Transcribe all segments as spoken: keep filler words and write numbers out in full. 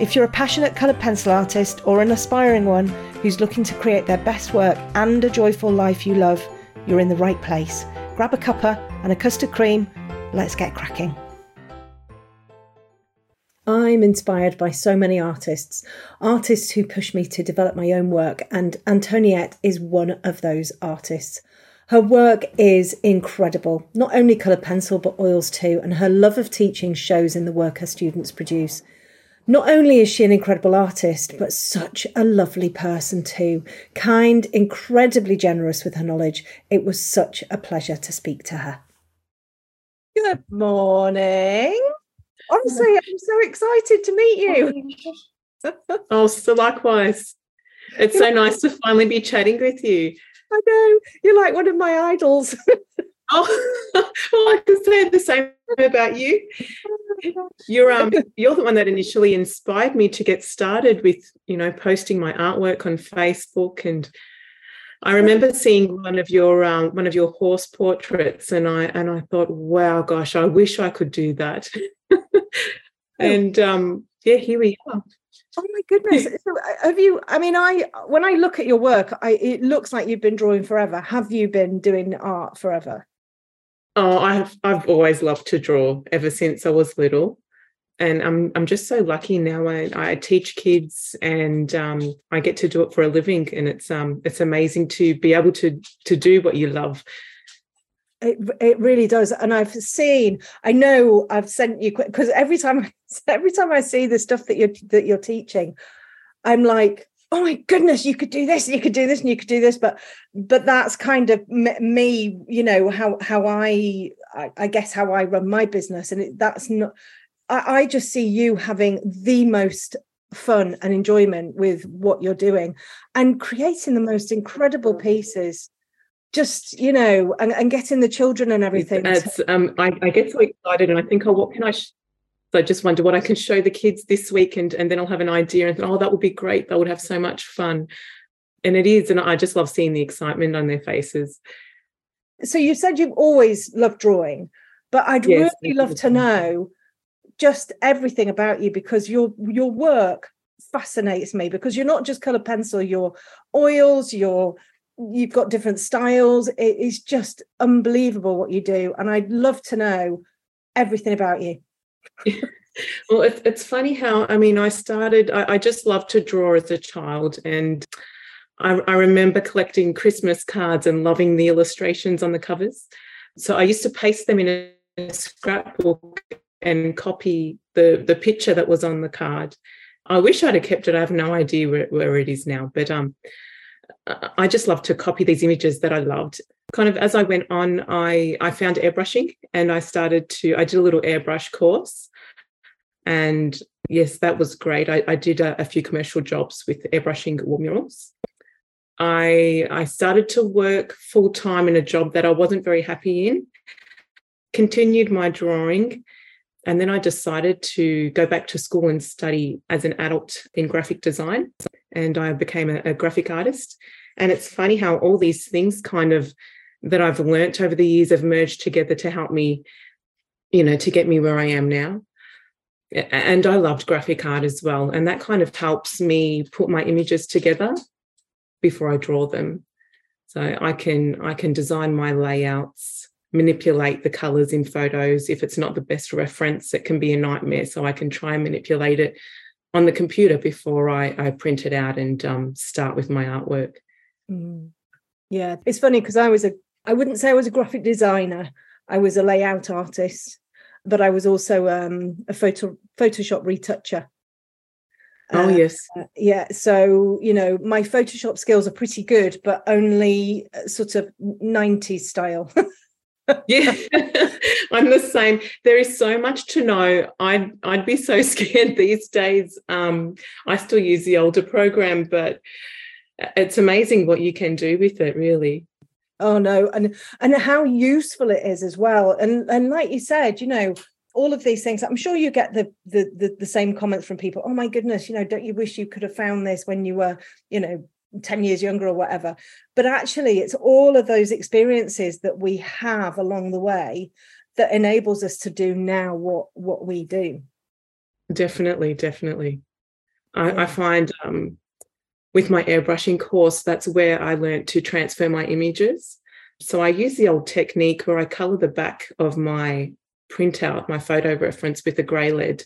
If you're a passionate coloured pencil artist or an aspiring one who's looking to create their best work and a joyful life you love, you're in the right place. Grab a cuppa and a custard cream. Let's get cracking. I'm inspired by so many artists, artists who push me to develop my own work, and Antoniette is one of those artists. Her work is incredible, not only coloured pencil but oils too, and her love of teaching shows in the work her students produce. Not only is she an incredible artist, but such a lovely person too. Kind, incredibly generous with her knowledge. It was such a pleasure to speak to her. Good morning. Honestly, I'm so excited to meet you. Oh, so likewise. It's so nice to finally be chatting with you. I know. You're like one of my idols. Oh, well, I could say the same about you. You're um, you're the one that initially inspired me to get started with, you know, posting my artwork on Facebook, and I remember seeing one of your um, one of your horse portraits, and I and I thought, wow, gosh, I wish I could do that. And um, yeah, here we are. Oh my goodness! So have you? I mean, I when I look at your work, I, it looks like you've been drawing forever. Have you been doing art forever? Oh, I've I've always loved to draw ever since I was little, and I'm I'm just so lucky now. I, I teach kids, and um, I get to do it for a living, and it's um it's amazing to be able to to do what you love. It it really does, and I've seen. I know I've sent you because every time every time I see the stuff that you're that you're teaching, I'm like, oh my goodness, you could do this, you could do this, and you could do this. But but that's kind of me, you know, how how I I guess how I run my business, and it, that's not. I, I just see you having the most fun and enjoyment with what you're doing, and creating the most incredible pieces. Just, you know, and, and getting the children and everything. It's, um, I, I get so excited, and I think, oh, what can I? Sh- so I just wonder what I can show the kids this week, and, and then I'll have an idea, and think, oh, that would be great. They would have so much fun, and it is. And I just love seeing the excitement on their faces. So you said you've always loved drawing, but I'd yes, really love to know just everything about you, because your your work fascinates me. Because you're not just coloured pencil, your oils, your you've got different styles. It is just unbelievable what you do, and I'd love to know everything about you. Well, it, it's funny how, I mean, I started, I, I just loved to draw as a child, and I, I remember collecting Christmas cards and loving the illustrations on the covers. So I used to paste them in a scrapbook and copy the, the picture that was on the card. I wish I'd have kept it. I have no idea where, where it is now, but um. I just love to copy these images that I loved. Kind of as I went on, I, I found airbrushing, and I started to, I did a little airbrush course. And yes, that was great. I, I did a, a few commercial jobs with airbrushing wall murals. I, I started to work full-time in a job that I wasn't very happy in, continued my drawing, and then I decided to go back to school and study as an adult in graphic design. And I became a, a graphic artist. And it's funny how all these things kind of that I've learnt over the years have merged together to help me, you know, to get me where I am now. And I loved graphic art as well. And that kind of helps me put my images together before I draw them. So I can I can design my layouts, manipulate the colours in photos. If it's not the best reference, it can be a nightmare. So I can try and manipulate it on the computer before I, I print it out and um, start with my artwork. Mm. Yeah, it's funny because I was a, I wouldn't say I was a graphic designer. I was a layout artist, but I was also um, a photo Photoshop retoucher. Oh, yes. Uh, yeah. So, you know, my Photoshop skills are pretty good, but only sort of nineties style. Yeah, I'm the same. There is so much to know. I'd, I'd be so scared these days. Um, I still use the older program, but it's amazing what you can do with it, really. Oh, no. And and how useful it is as well. And and like you said, you know, all of these things, I'm sure you get the, the the the same comments from people. Oh, my goodness, you know, don't you wish you could have found this when you were, you know, ten years younger or whatever. But actually, it's all of those experiences that we have along the way that enables us to do now what, what we do. Definitely, definitely. I, yeah. I find um, with my airbrushing course, that's where I learned to transfer my images. So I use the old technique where I colour the back of my print out my photo reference with a grey lead.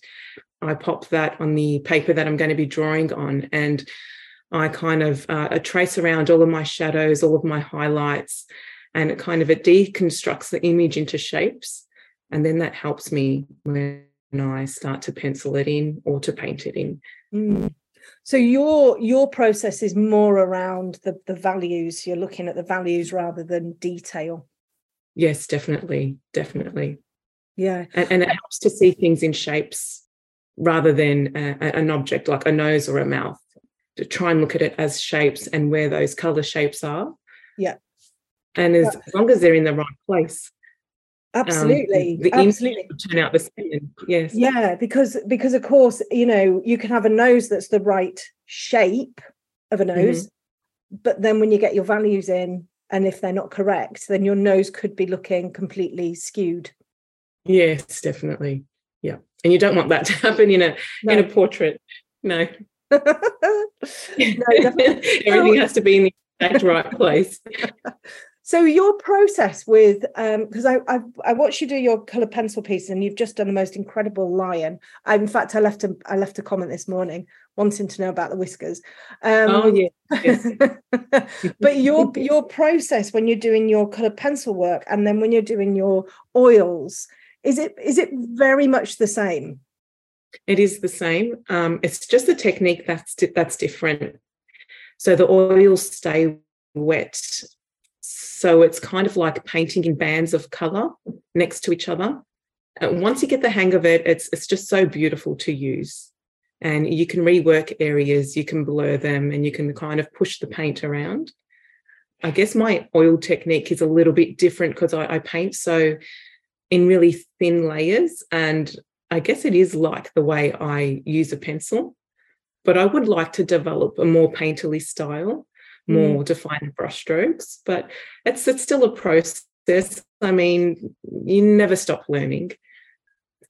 I pop that on the paper that I'm going to be drawing on, and I kind of uh, I trace around all of my shadows, all of my highlights, and it kind of it deconstructs the image into shapes, and then that helps me when I start to pencil it in or to paint it in. Mm. So your your process is more around the the values. You're looking at the values rather than detail. Yes, definitely, definitely. Yeah. And, and it helps to see things in shapes rather than a, a, an object like a nose or a mouth, to try and look at it as shapes and where those colour shapes are. Yeah. And as, yeah. as long as they're in the right place. Absolutely. Um, the Absolutely. Will turn out the same. Yes. Yeah, because, because, of course, you know, you can have a nose that's the right shape of a nose, mm-hmm. but then when you get your values in and if they're not correct, then your nose could be looking completely skewed. Yes, definitely. Yeah. And you don't want that to happen in a no. in a portrait. No. No, definitely. Everything has to be in the exact right place. So your process with um because I, I I watched you do your colour pencil piece and you've just done the most incredible lion. I, in fact I left a I left a comment this morning wanting to know about the whiskers. Um oh yeah. Yes. But your your process when you're doing your colour pencil work and then when you're doing your oils. Is it is it very much the same? It is the same. Um, it's just the technique that's that's different. So the oils stay wet. So it's kind of like painting in bands of colour next to each other. And once you get the hang of it, it's it's just so beautiful to use. And you can rework areas, you can blur them, and you can kind of push the paint around. I guess my oil technique is a little bit different because I, I paint so in really thin layers, and I guess it is like the way I use a pencil, but I would like to develop a more painterly style, more mm. defined brushstrokes, but it's it's still a process. I mean, you never stop learning.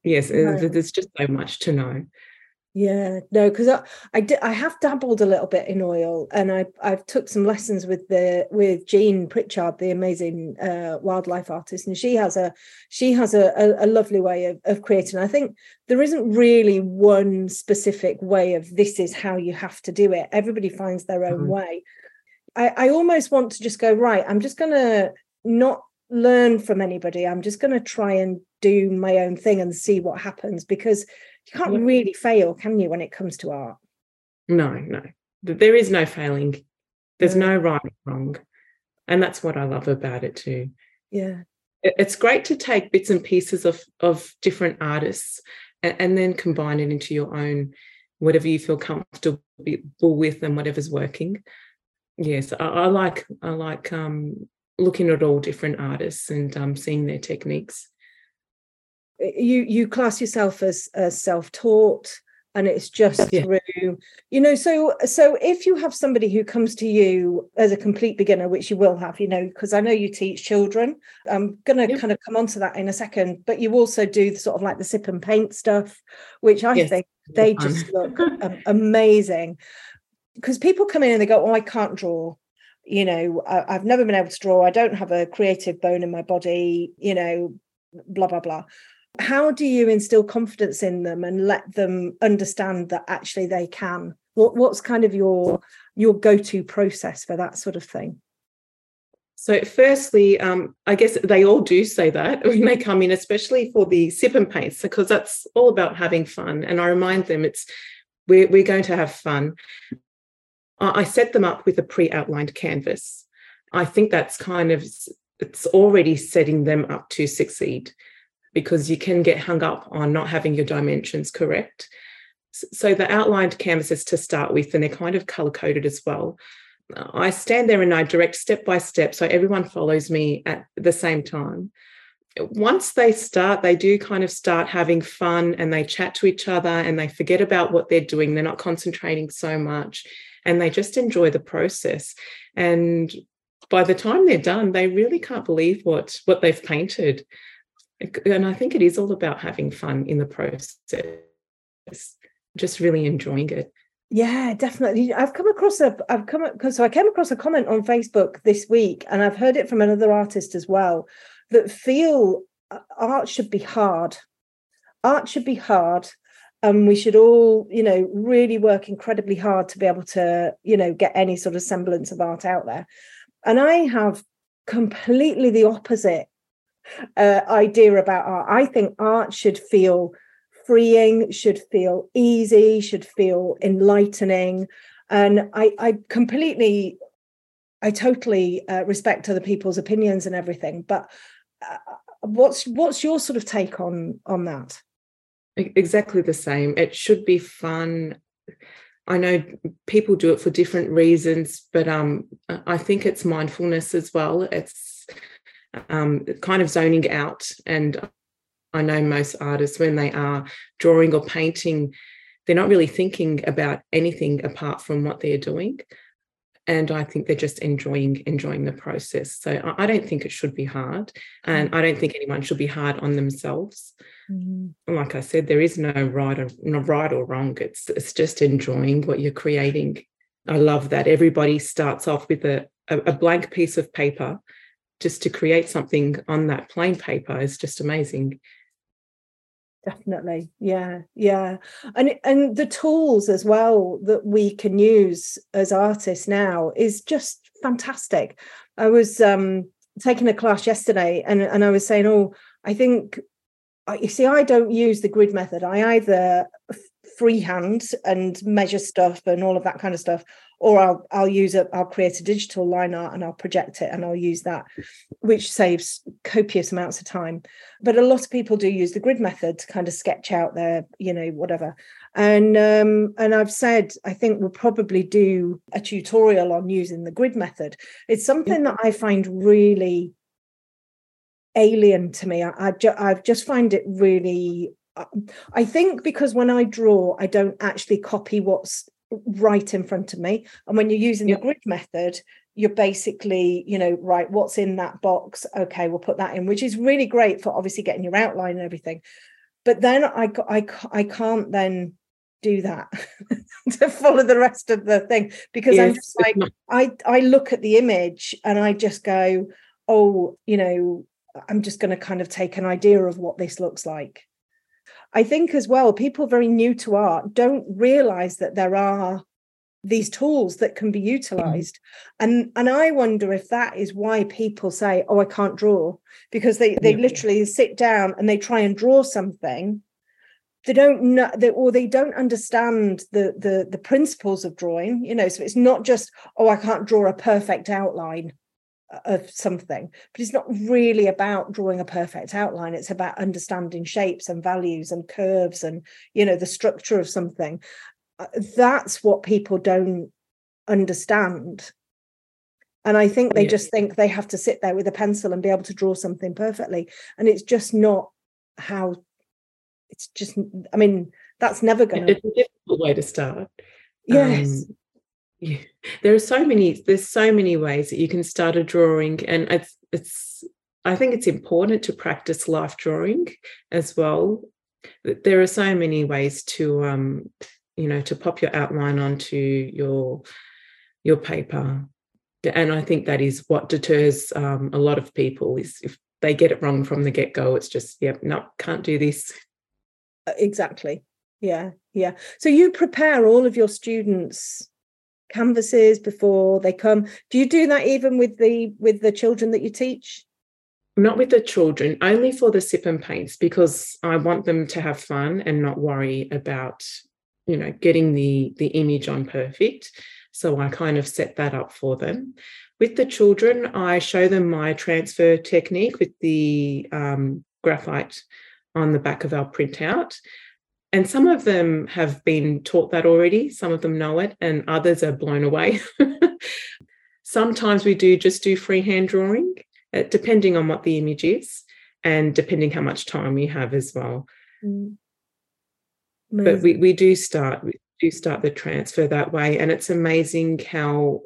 Yes, no. There's just so much to know. Yeah, no, because I I, did, I have dabbled a little bit in oil, and I I've took some lessons with the with Jean Pritchard, the amazing uh, wildlife artist, and she has a she has a, a, a lovely way of, of creating. I think there isn't really one specific way of this is how you have to do it. Everybody finds their own mm-hmm. way. I, I almost want to just go right. I'm just going to not learn from anybody. I'm just going to try and do my own thing and see what happens because you can't really fail, can you, when it comes to art? No, no. There is no failing. There's no right or wrong. And that's what I love about it too. Yeah. It's great to take bits and pieces of, of different artists and, and then combine it into your own, whatever you feel comfortable with and whatever's working. Yes, I, I like I like um, looking at all different artists and um, seeing their techniques. You you class yourself as, as self-taught, and it's just yeah. through, you know, so so if you have somebody who comes to you as a complete beginner, which you will have, you know, because I know you teach children. I'm going to yeah. kind of come on to that in a second, but you also do sort of like the sip and paint stuff, which I yes. think they yeah. just look amazing. Because people come in and they go, oh, I can't draw. You know, I, I've never been able to draw. I don't have a creative bone in my body, you know, blah, blah, blah. How do you instill confidence in them and let them understand that actually they can? What, what's kind of your your go-to process for that sort of thing? So firstly, um, I guess they all do say that when they come in, especially for the sip and paints, because that's all about having fun. And I remind them it's we're, we're going to have fun. I set them up with a pre-outlined canvas. I think that's kind of, it's already setting them up to succeed, because you can get hung up on not having your dimensions correct. So the outlined canvases to start with, and they're kind of colour-coded as well. I stand there and I direct step by step, so everyone follows me at the same time. Once they start, they do kind of start having fun and they chat to each other and they forget about what they're doing. They're not concentrating so much and they just enjoy the process. And by the time they're done, they really can't believe what, what they've painted. And I think it is all about having fun in the process, just really enjoying it. Yeah, definitely. I've come across a, I've come so I came across a comment on Facebook this week, and I've heard it from another artist as well, that feel art should be hard. Art should be hard. And we should all, you know, really work incredibly hard to be able to, you know, get any sort of semblance of art out there. And I have completely the opposite Uh, idea about art. I think art should feel freeing, should feel easy, should feel enlightening. And I, I completely, I totally uh, respect other people's opinions and everything. But uh, what's what's your sort of take on on that? Exactly the same. It should be fun. I know people do it for different reasons, but um, I think it's mindfulness as well. It's Um, kind of zoning out. And I know most artists, when they are drawing or painting, they're not really thinking about anything apart from what they're doing. And I think they're just enjoying enjoying the process. So I don't think it should be hard, and I don't think anyone should be hard on themselves. Mm-hmm. Like I said, there is no right or no right or wrong. It's it's just enjoying what you're creating. I love that everybody starts off with a a, a blank piece of paper. Just to create something on that plain paper is just amazing. Definitely. Yeah. Yeah. And and the tools as well that we can use as artists now is just fantastic. I was um, taking a class yesterday and, and I was saying, oh, I think, you see, I don't use the grid method. I either freehand and measure stuff and all of that kind of stuff, or I'll I'll use it, I'll create a digital line art and I'll project it and I'll use that, which saves copious amounts of time. But a lot of people do use the grid method to kind of sketch out their, you know, whatever. And um, and I've said, I think we'll probably do a tutorial on using the grid method. It's something that I find really alien to me. I, I, ju- I just find it really, I think because when I draw, I don't actually copy what's right in front of me. And when you're using yep. the grid method, you're basically, you know, right, what's in that box? Okay, we'll put that in, which is really great for obviously getting your outline and everything. But then I, I, I can't then do that to follow the rest of the thing, because yes, I'm just like, not- I, I look at the image and I just go, oh, you know, I'm just going to kind of take an idea of what this looks like. I think as well, people very new to art don't realise that there are these tools that can be utilised. And and I wonder if that is why people say, oh, I can't draw, because they, they literally sit down and they try and draw something. They don't know, they, or they don't understand the, the, the principles of drawing, you know, so it's not just, oh, I can't draw a perfect outline of something, but it's not really about drawing a perfect outline. It's about understanding shapes and values and curves and, you know, the structure of something. That's what people don't understand. And I think they yeah. just think they have to sit there with a pencil and be able to draw something perfectly. And it's just not how it's just, I mean, that's never going to be. It's a difficult way to start. Yes. Um, Yeah. There are so many, there's so many ways that you can start a drawing, and it's, it's, I think it's important to practice life drawing as well. There are so many ways to, um, you know, to pop your outline onto your, your paper. And I think that is what deters um, a lot of people, is if they get it wrong from the get-go. It's just, yep, yeah, no, can't do this. Exactly. Yeah, yeah. So you prepare all of your students' canvases before they come. Do you do that even with the with the children that you teach? Not with the children, only for the sip and paints, because I want them to have fun and not worry about, you know, getting the the image on perfect. So I kind of set that up for them. With the children, I show them my transfer technique with the um, graphite on the back of our printout. And some of them have been taught that already. Some of them know it, and others are blown away. Sometimes we do just do freehand drawing, depending on what the image is and depending how much time we have as well. Mm. But we, we do start we do start the transfer that way, and it's amazing how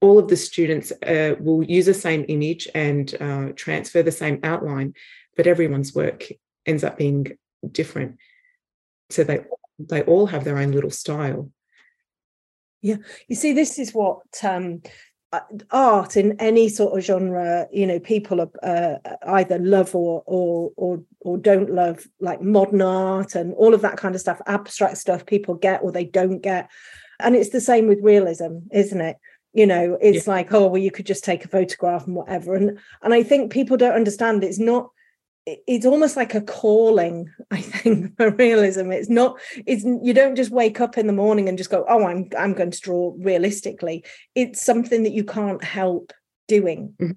all of the students uh, will use the same image and uh, transfer the same outline, but everyone's work ends up being different. So they they all have their own little style. Yeah, you see, this is what um, art in any sort of genre, you know, people are, uh, either love or or or or don't love, like modern art and all of that kind of stuff, abstract stuff. People get or they don't get, and it's the same with realism, isn't it? You know, it's yeah. like, oh, well, you could just take a photograph and whatever, and and I think people don't understand. It's not. It's almost like a calling, I think, for realism. It's not, it's, you don't just wake up in the morning and just go, oh, I'm I'm going to draw realistically. It's something that you can't help doing. Mm-hmm.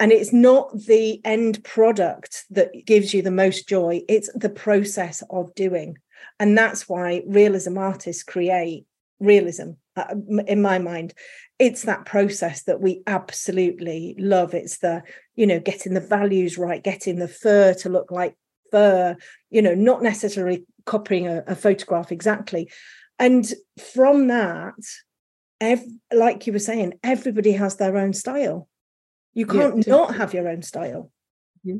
And it's not the end product that gives you the most joy. It's the process of doing. And that's why realism artists create realism. In my mind, it's that process that we absolutely love. It's the, you know, getting the values right, getting the fur to look like fur, you know, not necessarily copying a, a photograph exactly. And from that, ev- like you were saying, everybody has their own style. You can't yeah, not have your own style. Mm-hmm.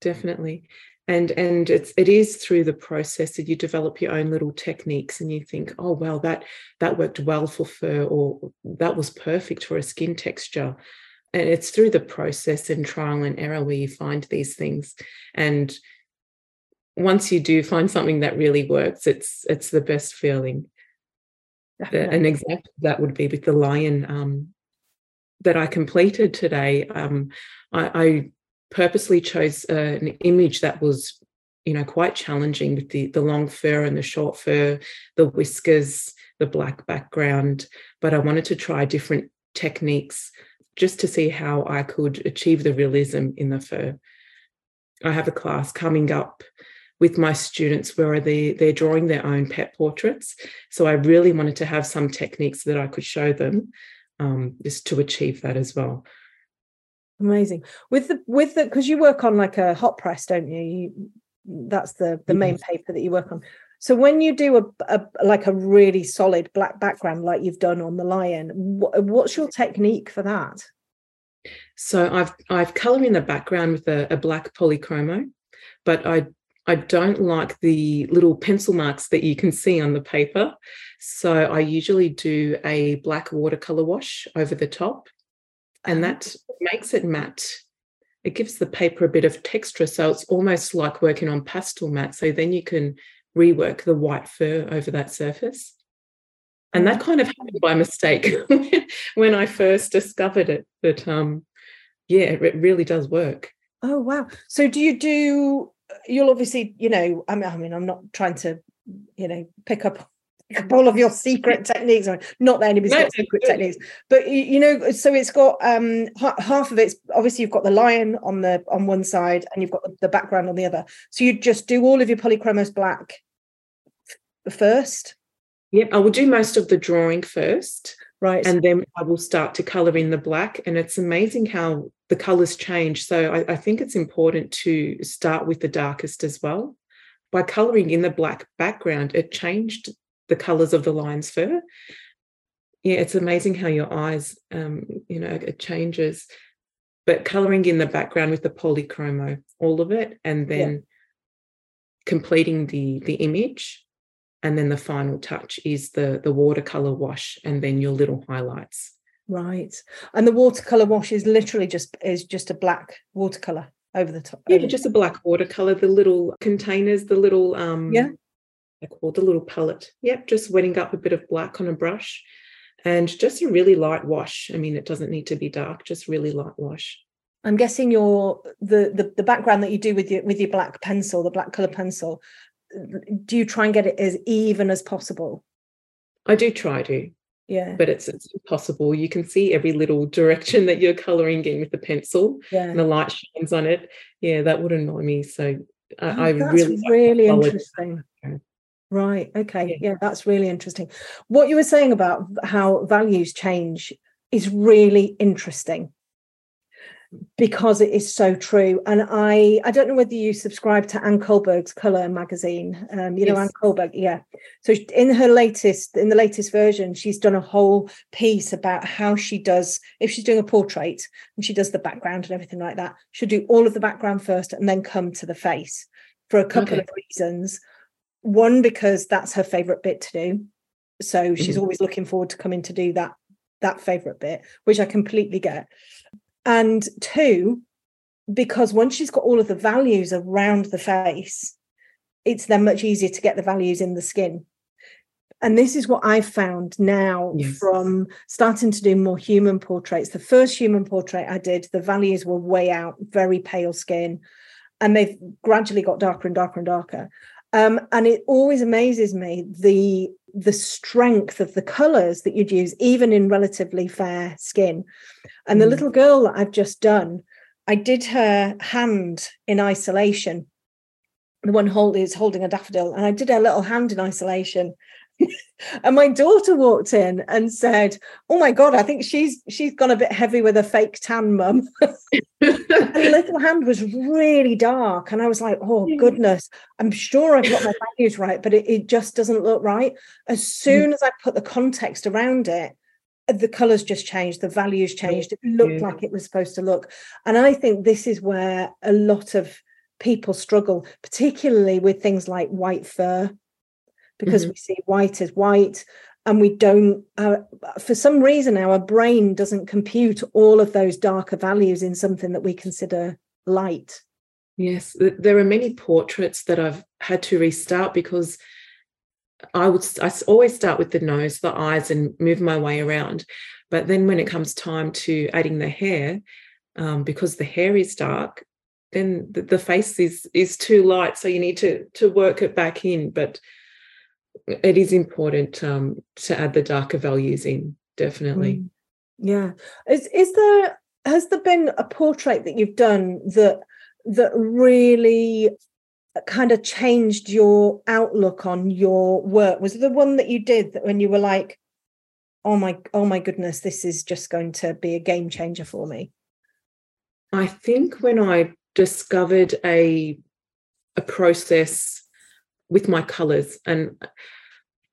Definitely. And and it's it is through the process that you develop your own little techniques, and you think, oh, well, that that worked well for fur, or that was perfect for a skin texture. And it's through the process and trial and error where you find these things. And once you do find something that really works, it's it's the best feeling. Definitely. An example of that would be with the lion um, that I completed today. Um, I. I purposely chose uh, an image that was, you know, quite challenging with the, the long fur and the short fur, the whiskers, the black background. But I wanted to try different techniques just to see how I could achieve the realism in the fur. I have a class coming up with my students where they, they're drawing their own pet portraits. So I really wanted to have some techniques that I could show them um, just to achieve that as well. Amazing. With the with the because you work on like a hot press, don't you? you that's the the mm-hmm. main paper that you work on. So when you do a, a like a really solid black background like you've done on the lion, what, what's your technique for that? So I've I've coloured in the background with a, a black polychromo, but I I don't like the little pencil marks that you can see on the paper. So I usually do a black watercolour wash over the top. And that makes it matte. It gives the paper a bit of texture, so it's almost like working on pastel matte. So then you can rework the white fur over that surface. And that kind of happened by mistake when I first discovered it. But, um, yeah, it really does work. Oh, wow. So do you do, you'll obviously, you know, I mean, I mean I'm not trying to, you know, pick up all of your secret techniques, not that anybody's got secret techniques, but you know, so it's got um half of it's obviously you've got the lion on the on one side and you've got the background on the other, so you just do all of your polychromos black first. Yep, I will do most of the drawing first, right, and then I will start to color in the black, and it's amazing how the colors change. So I, I think it's important to start with the darkest as well. By coloring in the black background, it changed the colours of the lion's fur. Yeah, it's amazing how your eyes, um, you know, it changes. But colouring in the background with the polychromo, all of it, and then yeah. completing the the image, and then the final touch is the the watercolour wash, and then your little highlights. Right, and the watercolour wash is literally just is just a black watercolour. over the top. Yeah, just a black watercolour, the little containers, the little, um, yeah, they're called the little palette. Yep, just wetting up a bit of black on a brush and just a really light wash. I mean, it doesn't need to be dark, just really light wash. I'm guessing your the, the the background that you do with your with your black pencil, the black colour pencil, do you try and get it as even as possible? I do try to. Yeah. But it's it's impossible. You can see every little direction that you're colouring in with the pencil. Yeah. And the light shines on it. Yeah, that would annoy me. So I, oh, I that's really really like interesting. Right. Okay. Yeah. Yeah, that's really interesting. What you were saying about how values change is really interesting, because it is so true. And I I don't know whether you subscribe to Ann Kohlberg's Colour magazine. Um, you yes. know Ann Kohlberg, yeah. So in her latest, in the latest version, she's done a whole piece about how she does, if she's doing a portrait and she does the background and everything like that, she'll do all of the background first and then come to the face for a couple okay. of reasons. One, because that's her favourite bit to do. So she's mm-hmm. always looking forward to coming to do that that favourite bit, which I completely get. And two, because once she's got all of the values around the face, it's then much easier to get the values in the skin. And this is what I've found now yes. from starting to do more human portraits. The first human portrait I did, the values were way out, very pale skin, and they've gradually got darker and darker and darker. Um, and it always amazes me the the strength of the colours that you'd use, even in relatively fair skin. And the little girl that I've just done, I did her hand in isolation. The one hold is holding a daffodil, and I did her little hand in isolation. And my daughter walked in and said, "Oh my God, I think she's she's gone a bit heavy with a fake tan, Mum." The little hand was really dark, and I was like, "Oh goodness, I'm sure I've got my values right, but it, it just doesn't look right." As soon as I put the context around it, the colours just changed, the values changed. It looked yeah. like it was supposed to look. And I think this is where a lot of people struggle, particularly with things like white fur. Because mm-hmm. we see white as white, and we don't, uh, for some reason, our brain doesn't compute all of those darker values in something that we consider light. Yes, there are many portraits that I've had to restart because I would I always start with the nose, the eyes, and move my way around. But then when it comes time to adding the hair, um, because the hair is dark, then the, the face is is too light, so you need to to work it back in. But it is important um, to add the darker values in, definitely. Mm. Yeah. Is is there has there been a portrait that you've done that that really kind of changed your outlook on your work? Was it the one that you did that when you were like, oh my, oh my goodness, this is just going to be a game changer for me? I think when I discovered a a process with my colours, and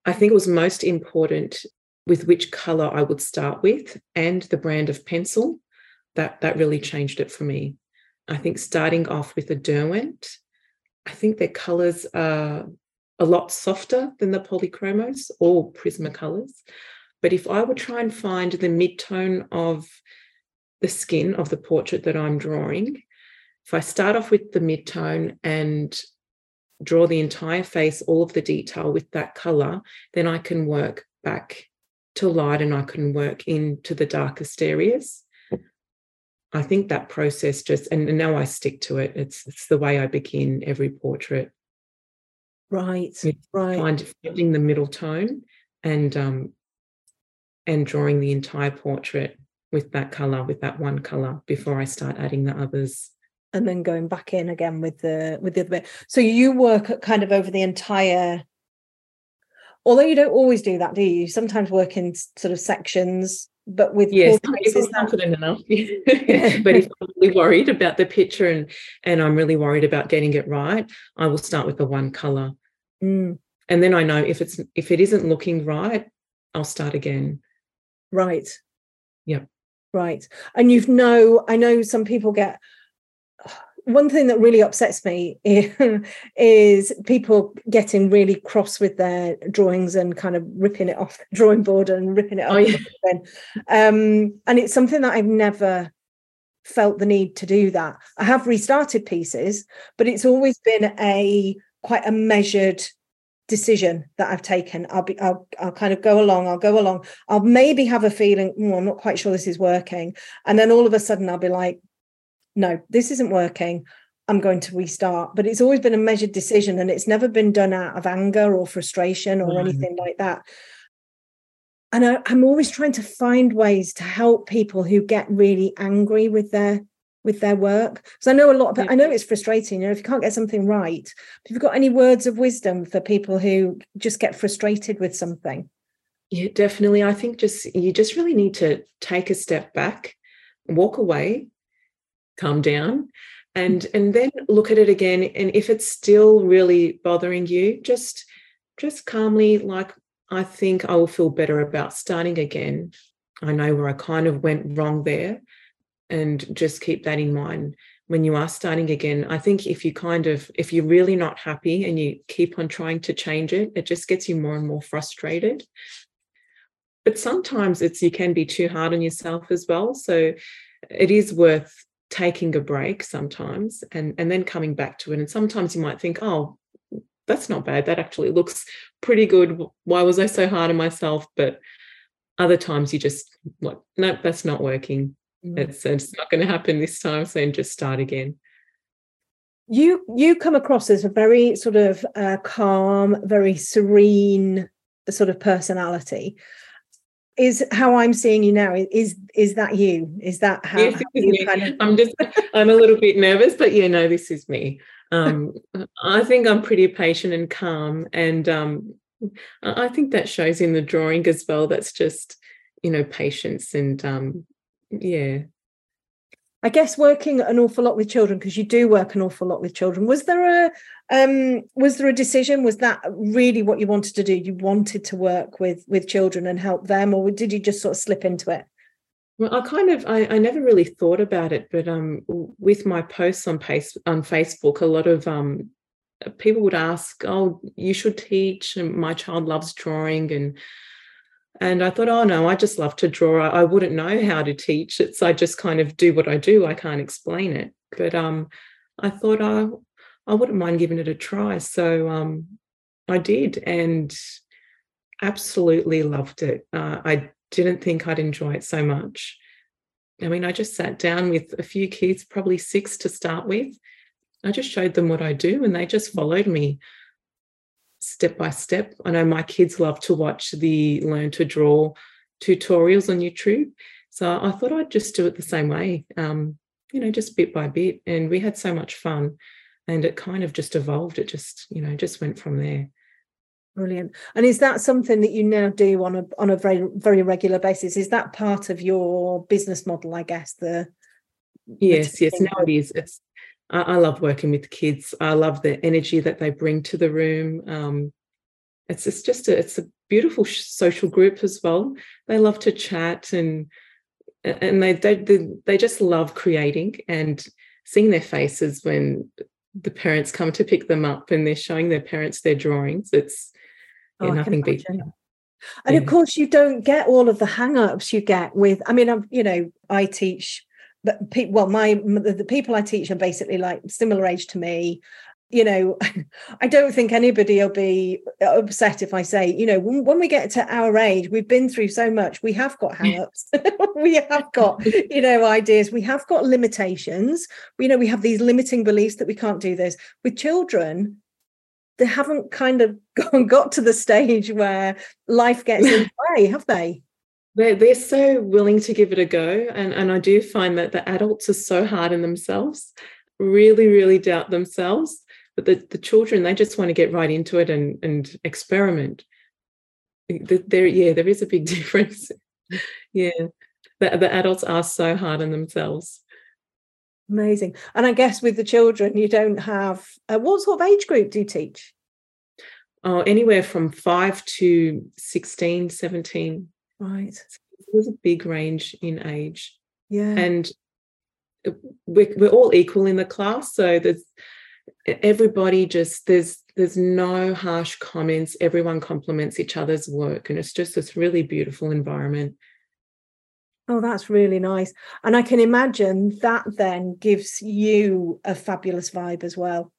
I think it was most important with which colour I would start with and the brand of pencil, that that really changed it for me. I think starting off with a Derwent, I think their colours are a lot softer than the Polychromos or Prismacolours, but if I would try and find the mid-tone of the skin of the portrait that I'm drawing, if I start off with the mid-tone and draw the entire face, all of the detail with that colour, then I can work back to light and I can work into the darkest areas. I think that process just, and now I stick to it. It's it's the way I begin every portrait. Right, right. Find, finding the middle tone and um, and drawing the entire portrait with that colour, with that one colour, before I start adding the others. And then going back in again with the with the other bit. So you work kind of over the entire, although you don't always do that, do you? You sometimes work in sort of sections, but with yes, if it's not good enough. Yeah. But if I'm really worried about the picture and and I'm really worried about getting it right, I will start with the one colour. Mm. And then I know if it's if it isn't looking right, I'll start again. Right. Yep. Right. And you've no, I know some people get. One thing that really upsets me is people getting really cross with their drawings and kind of ripping it off the drawing board and ripping it off. Oh, yeah. um, and it's something that I've never felt the need to do that. I have restarted pieces, but it's always been a quite a measured decision that I've taken. I'll be, I'll, I'll kind of go along, I'll go along. I'll maybe have a feeling, mm, I'm not quite sure this is working. And then all of a sudden I'll be like, no, this isn't working. I'm going to restart. But it's always been a measured decision, and it's never been done out of anger or frustration or mm. anything like that. And I, I'm always trying to find ways to help people who get really angry with their with their work. Because so I know a lot of, I know it's frustrating, you know, if you can't get something right, but if you've got any words of wisdom for people who just get frustrated with something. Yeah, definitely. I think just you just really need to take a step back, walk away, calm down, and and then look at it again. And if it's still really bothering you, just just calmly, like, I think I will feel better about starting again. I know where I kind of went wrong there, and just keep that in mind when you are starting again. I think if you kind of, if you're really not happy and you keep on trying to change it, it just gets you more and more frustrated. But sometimes it's, you can be too hard on yourself as well. So it is worth taking a break sometimes and, and then coming back to it. And sometimes you might think, oh, that's not bad. That actually looks pretty good. Why was I so hard on myself? But other times you just like, no, nope, that's not working. Mm. It's, it's not going to happen this time. So just start again. You you come across as a very sort of uh, calm, very serene sort of personality. Is how I'm seeing you now. Is is that you? Is that how, yes, how you kind of? I'm just I'm a little bit nervous, but yeah, no, this is me. Um, I think I'm pretty patient and calm, and um, I think that shows in the drawing as well. That's just, you know, patience and um, yeah. I guess working an awful lot with children, because you do work an awful lot with children. Was there a um, was there a decision? Was that really what you wanted to do? You wanted to work with with children and help them, or did you just sort of slip into it? Well, I kind of, I, I never really thought about it, but um, with my posts on, pace, on Facebook, a lot of um, people would ask, oh, you should teach, and my child loves drawing, and and I thought, oh, no, I just love to draw. I, I wouldn't know how to teach. It's I just kind of do what I do. I can't explain it. But um, I thought I, I wouldn't mind giving it a try. So um, I did, and absolutely loved it. Uh, I didn't think I'd enjoy it so much. I mean, I just sat down with a few kids, probably six to start with. I just showed them what I do, and they just followed me step by step. I know my kids love to watch the Learn to Draw tutorials on YouTube. So I thought I'd just do it the same way, um, you know, just bit by bit. And we had so much fun, and it kind of just evolved. It just, you know, just went from there. Brilliant. And is that something that you now do on a on a very, very regular basis? Is that part of your business model, I guess? The Yes, the yes, now it is. It's, I, I love working with kids. I love the energy that they bring to the room. Um, it's, it's just a, it's a beautiful social group as well. They love to chat, and and they they they just love creating, and seeing their faces when the parents come to pick them up and they're showing their parents their drawings. It's Yeah, oh, nothing big. And yeah. Of course, you don't get all of the hang-ups you get with, I mean, I'm, you know, I teach, but pe- well, my the people I teach are basically like similar age to me. You know, I don't think anybody will be upset if I say, you know, when, when we get to our age, we've been through so much. We have got hang-ups. We have got, you know, ideas. We have got limitations. You know, we have these limiting beliefs that we can't do this. With children, they haven't kind of gone, got to the stage where life gets in the way, have they? They're, they're so willing to give it a go. And, and I do find that the adults are so hard on themselves, really, really doubt themselves. But the, the children, they just want to get right into it and, and experiment. There, yeah, there is a big difference. Yeah, the, the adults are so hard on themselves. Amazing. And I guess with the children, you don't have, uh, what sort of age group do you teach? Oh, anywhere from five to sixteen, seventeen. Right. There's a big range in age. Yeah. And we're, we're all equal in the class. So there's everybody just, there's, there's no harsh comments. Everyone compliments each other's work. And it's just this really beautiful environment. Oh, that's really nice. And I can imagine that then gives you a fabulous vibe as well.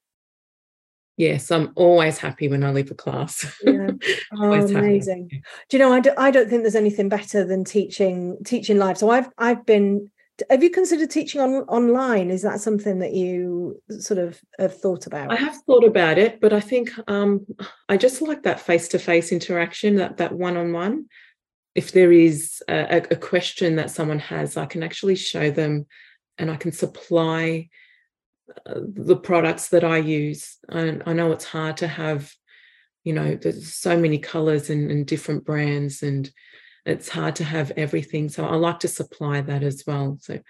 Yes, I'm always happy when I leave a class. Yeah. Oh, amazing. Happy. Do you know, I, do, I don't think there's anything better than teaching teaching live. So I've I've been, have you considered teaching on, online? Is that something that you sort of have thought about? I have thought about it, but I think um, I just like that face-to-face interaction, that that one-on-one. If there is a, a question that someone has, I can actually show them and I can supply the products that I use. I, I know it's hard to have, you know, there's so many colours and, and different brands, and it's hard to have everything. So I like to supply that as well, so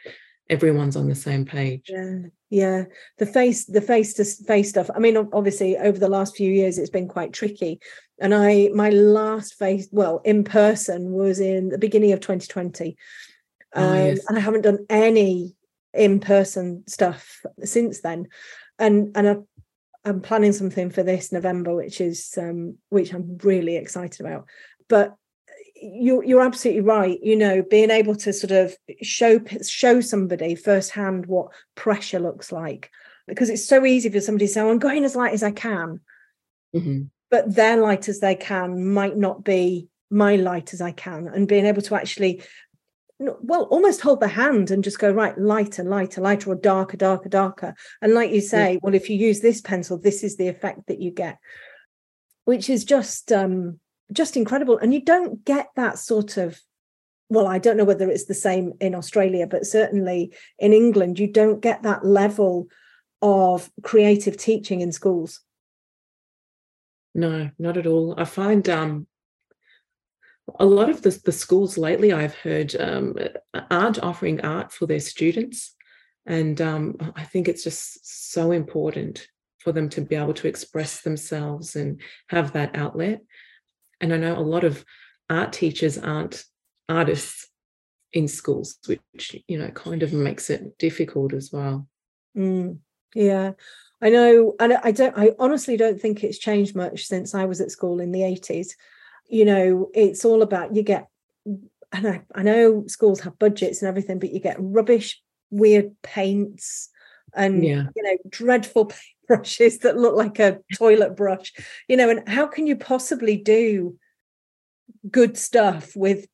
everyone's on the same page. Yeah, yeah. The face, the face-to-face stuff. I mean, obviously, over the last few years, it's been quite tricky. And I, my last face, well, in person was in the beginning of twenty twenty, um, oh, yes. and I haven't done any in-person stuff since then, and and I, I'm planning something for this November, which is um which I'm really excited about. But you you're absolutely right, you know, being able to sort of show show somebody firsthand what pressure looks like, because it's so easy for somebody to say, oh, I'm going as light as I can, mm-hmm. but their light as they can might not be my light as I can, and being able to actually, well, almost hold the hand and just go, right, lighter, lighter, lighter, or darker, darker, darker. And like you say, yeah. well, if you use this pencil, this is the effect that you get, which is just um, just incredible. And you don't get that sort of, well, I don't know whether it's the same in Australia, but certainly in England, you don't get that level of creative teaching in schools. No, not at all. I find... Um... a lot of the, the schools lately, I've heard, um, aren't offering art for their students. And um, I think it's just so important for them to be able to express themselves and have that outlet. And I know a lot of art teachers aren't artists in schools, which, you know, kind of makes it difficult as well. Mm, yeah, I know. And I don't, I honestly don't think it's changed much since I was at school in the eighties. You know, it's all about, you get, and I, I know schools have budgets and everything, but you get rubbish, weird paints and, yeah. you know, dreadful paintbrushes that look like a toilet brush, you know, and how can you possibly do good stuff with,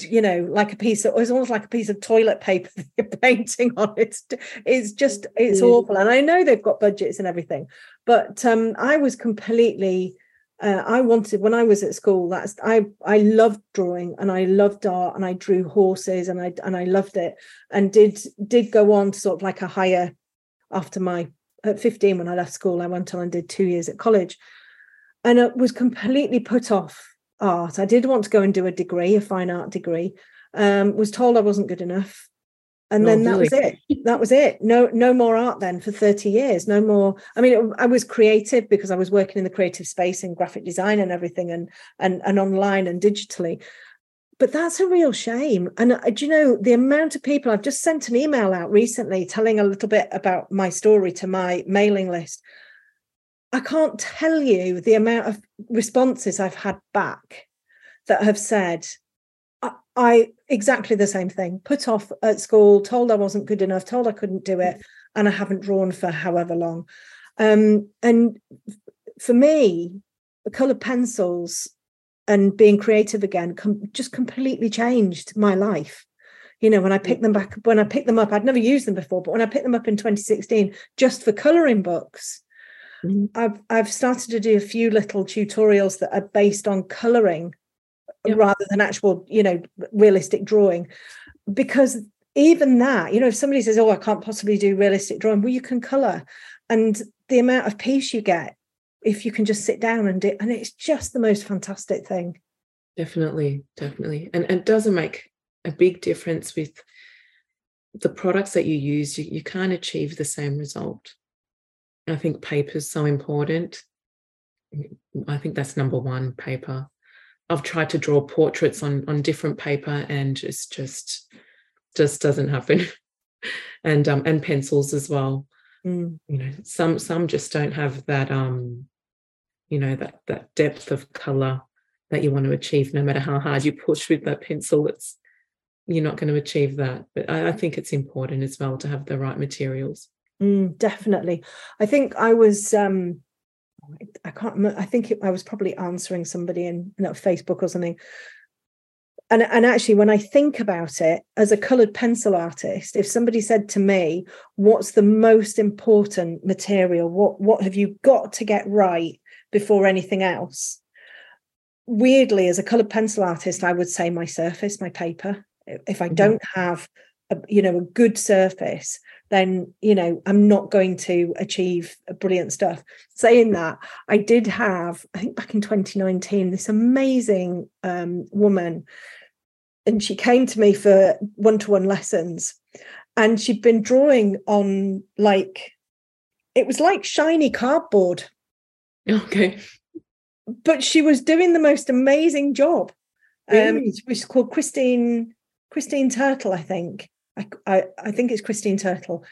you know, like a piece of, it's almost like a piece of toilet paper that you're painting on. It's, it's just, it's yeah. awful. And I know they've got budgets and everything, but um, I was completely... Uh, I wanted, when I was at school, that's I I loved drawing and I loved art and I drew horses and I and I loved it, and did did go on to sort of like a higher, after my, at fifteen when I left school, I went on and did two years at college, and I was completely put off art. I did want to go and do a degree, a fine art degree, um, was told I wasn't good enough. And then oh, really? that was it. That was it. No, no more art then for thirty years. No more. I mean, it, I was creative because I was working in the creative space and graphic design and everything, and and and online and digitally. But that's a real shame. And uh, do you know, the amount of people, I've just sent an email out recently telling a little bit about my story to my mailing list. I can't tell you the amount of responses I've had back that have said, I exactly the same thing, put off at school, told I wasn't good enough, told I couldn't do it, and I haven't drawn for however long. Um, and for me, the colour pencils and being creative again com- just completely changed my life. You know, when I picked them back, when I picked them up, I'd never used them before, but when I picked them up in twenty sixteen, just for colouring books, mm-hmm. I've I've started to do a few little tutorials that are based on colouring. Yep. Rather than actual, you know, realistic drawing, because even that, you know, if somebody says, oh, I can't possibly do realistic drawing, well, you can colour, and the amount of peace you get if you can just sit down and do, and it's just the most fantastic thing. Definitely, definitely. And, and it doesn't make a big difference with the products that you use, you, you can't achieve the same result. And I think paper is so important. I think that's number one, paper. I've tried to draw portraits on, on different paper, and it's just just doesn't happen. And um and pencils as well. Mm. You know, some some just don't have that um, you know, that that depth of colour that you want to achieve, no matter how hard you push with that pencil. It's you're not going to achieve that. But I, I think it's important as well to have the right materials. Mm, definitely. I think I was, um, I can't remember, I think it, I was probably answering somebody in, in Facebook or something. And, and actually, when I think about it, as a coloured pencil artist, if somebody said to me, what's the most important material? What, what have you got to get right before anything else? Weirdly, as a coloured pencil artist, I would say my surface, my paper. If I don't have a, you know, a good surface, then, you know, I'm not going to achieve brilliant stuff. Saying that, I did have, I think back in twenty nineteen, this amazing um, woman, and she came to me for one-to-one lessons, and she'd been drawing on, like, it was like shiny cardboard. Okay. But she was doing the most amazing job. Um, really? It was called Christine... Christine Turtle, I think. I, I, I think it's Christine Turtle.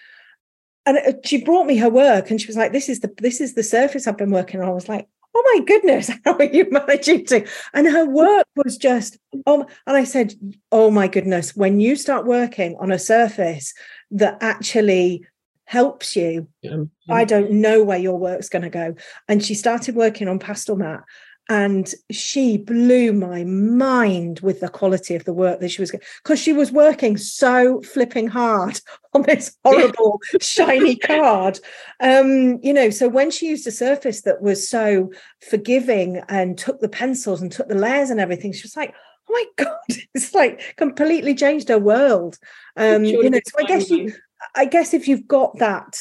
And it, she brought me her work, and she was like, this is the this is the surface I've been working on. I was like, oh my goodness, how are you managing to? And her work was just, oh, and I said, oh my goodness, when you start working on a surface that actually helps you, yeah. I don't know where your work's going to go. And she started working on pastel matte. And she blew my mind with the quality of the work that she was getting, because she was working so flipping hard on this horrible shiny card. Um, you know, so when she used a surface that was so forgiving and took the pencils and took the layers and everything, she was like, oh my God, it's like completely changed her world. Um, you know, so I guess you, I guess if you've got that,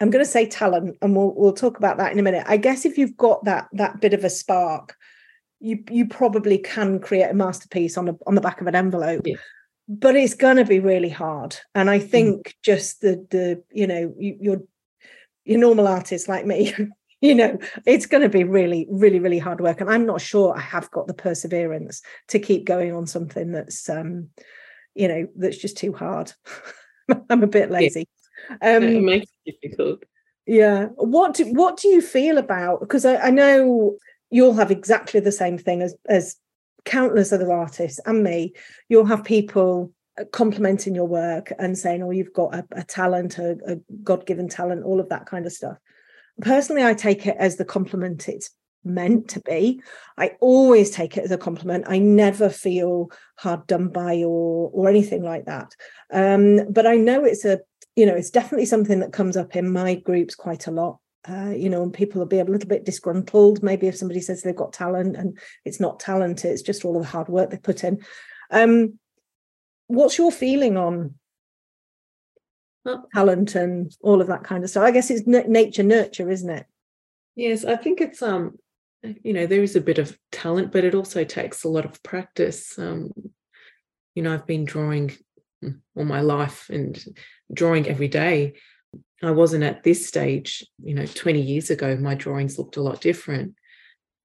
I'm going to say talent, and we'll we'll talk about that in a minute. I guess if you've got that that bit of a spark, you you probably can create a masterpiece on a, on the back of an envelope. Yeah. But it's going to be really hard. And I think mm. just the the you know you, your your normal artists like me, you know, it's going to be really really really hard work. And I'm not sure I have got the perseverance to keep going on something that's um you know that's just too hard. I'm a bit lazy. Yeah. Um, it makes it difficult. Yeah. What do, what do you feel about? Because I, I know you'll have exactly the same thing as, as countless other artists and me. You'll have people complimenting your work and saying, "Oh, you've got a, a talent, a, a God-given talent," all of that kind of stuff. Personally, I take it as the compliment it's meant to be. I always take it as a compliment. I never feel hard done by or or anything like that. Um, but I know it's a You know, it's definitely something that comes up in my groups quite a lot, uh, you know, and people will be a little bit disgruntled. Maybe if somebody says they've got talent and it's not talent, it's just all of the hard work they put in. Um, what's your feeling on talent and all of that kind of stuff? I guess it's n- nature nurture, isn't it? Yes, I think it's, um, you know, there is a bit of talent, but it also takes a lot of practice. Um, you know, I've been drawing all my life and drawing every day. I wasn't at this stage, you know, twenty years ago, my drawings looked a lot different.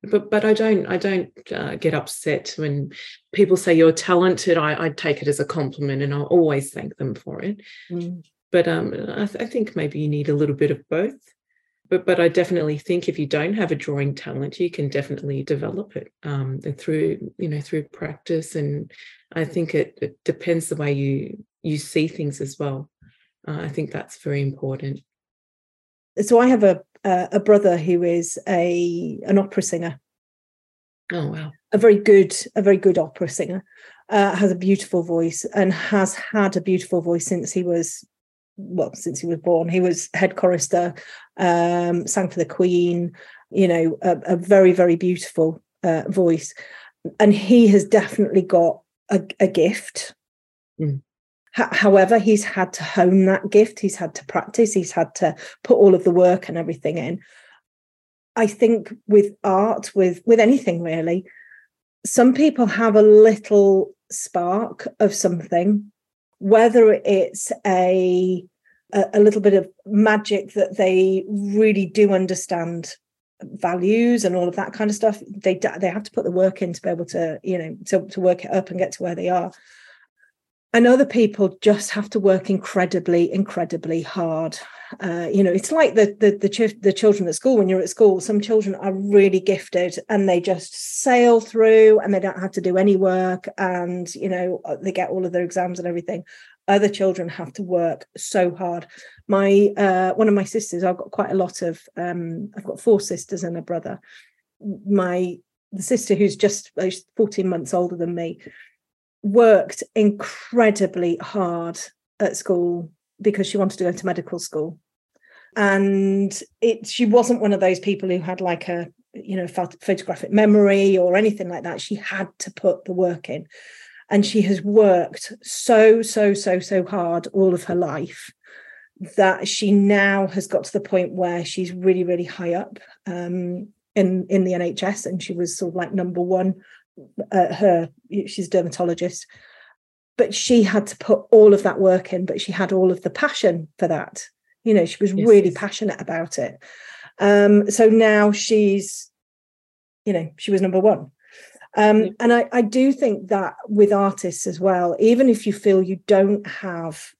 But but I don't I don't uh, get upset when people say you're talented. I, I take it as a compliment, and I'll always thank them for it. Mm. But um, I, th- I think maybe you need a little bit of both. But but I definitely think if you don't have a drawing talent, you can definitely develop it um, through, you know, through practice. And I think it, it depends the way you you see things as well. Uh, I think that's very important. So I have a uh, a brother who is a an opera singer. Oh wow! A very good a very good opera singer. Uh, has a beautiful voice and has had a beautiful voice since he was. Well, since he was born. He was head chorister, um, sang for the Queen, you know, a, a very, very beautiful uh, voice. And he has definitely got a, a gift. Mm. H- however, he's had to hone that gift. He's had to practice. He's had to put all of the work and everything in. I think with art, with, with anything really, some people have a little spark of something, whether it's a, a a little bit of magic that they really do understand values and all of that kind of stuff. They they have to put the work in to be able to, you know, to, to work it up and get to where they are. And other people just have to work incredibly, incredibly hard. Uh, you know, it's like the, the the ch- the children at school. When you're at school, some children are really gifted and they just sail through and they don't have to do any work. And, you know, they get all of their exams and everything. Other children have to work so hard. My uh, one of my sisters, I've got quite a lot of, um, I've got four sisters and a brother. My the sister who's just fourteen months older than me worked incredibly hard at school because she wanted to go to medical school, and it she wasn't one of those people who had like a you know phot- photographic memory or anything like that. She had to put the work in, and she has worked so so so so hard all of her life that she now has got to the point where she's really really high up um in in the N H S, and she was sort of like number one. Uh, her she's a dermatologist, but she had to put all of that work in, but she had all of the passion for that. You know, she was yes, really yes. passionate about it. Um, so now she's, you know, she was number one. Um, yeah. And I, I do think that with artists as well, even if you feel you don't have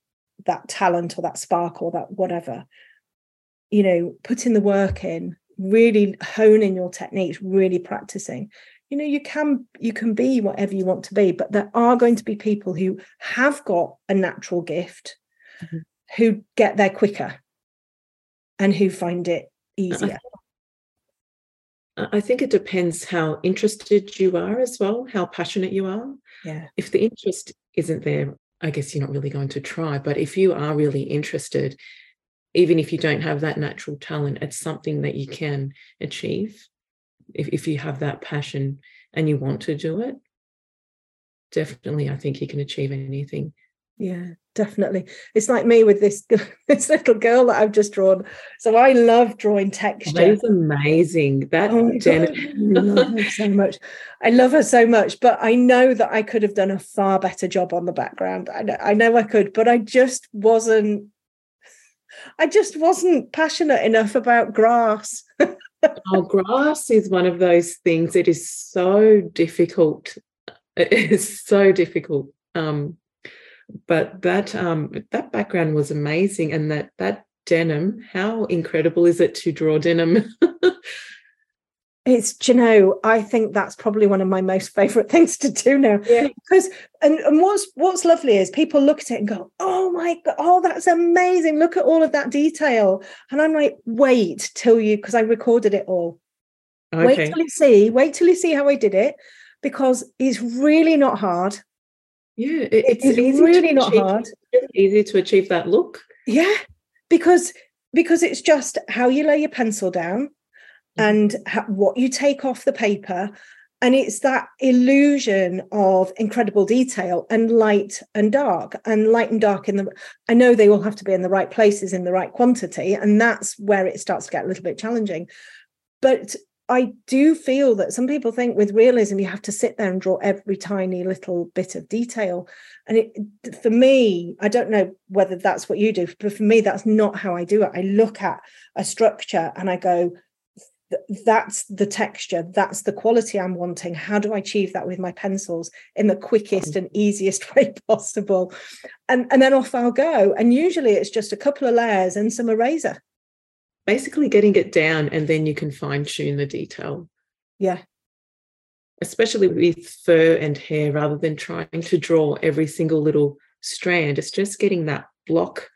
that talent or that spark or that whatever, you know, putting the work in, really honing your techniques, really practicing. You know, you can you can be whatever you want to be, but there are going to be people who have got a natural gift mm-hmm. who get there quicker and who find it easier. I think it depends how interested you are as well, how passionate you are. Yeah. If the interest isn't there, I guess you're not really going to try. But if you are really interested, even if you don't have that natural talent, it's something that you can achieve. If, if you have that passion and you want to do it, definitely I think you can achieve anything. Yeah, definitely. It's like me with this this little girl that I've just drawn. So I love drawing texture. That is amazing. That oh my God, I love her so much. I love her so much, but I know that I could have done a far better job on the background. I know I, know I could, but I just wasn't I just wasn't passionate enough about grass. Oh, grass is one of those things. It is so difficult. It is so difficult. Um, but that um, that background was amazing, and that that denim. How incredible is it to draw denim? It's, do you know, I think that's probably one of my most favourite things to do now. Yeah. Because and, and what's what's lovely is people look at it and go, oh my God, oh, that's amazing. Look at all of that detail. And I'm like, wait till you, because I recorded it all. Okay. Wait till you see, wait till you see how I did it, because it's really not hard. Yeah, it, it's, it's easy really not achieve, hard. It's easy to achieve that look. Yeah, because because it's just how you lay your pencil down. And what you take off the paper, and it's that illusion of incredible detail and light and dark and light and dark in the. I know they all have to be in the right places in the right quantity, and that's where it starts to get a little bit challenging. But I do feel that some people think with realism you have to sit there and draw every tiny little bit of detail, and it, for me, I don't know whether that's what you do, but for me, that's not how I do it. I look at a structure and I go, that's the texture, that's the quality I'm wanting. How do I achieve that with my pencils in the quickest and easiest way possible? And, and then off I'll go. And usually it's just a couple of layers and some eraser. Basically getting it down, and then you can fine tune the detail. Yeah. Especially with fur and hair, rather than trying to draw every single little strand. It's just getting that block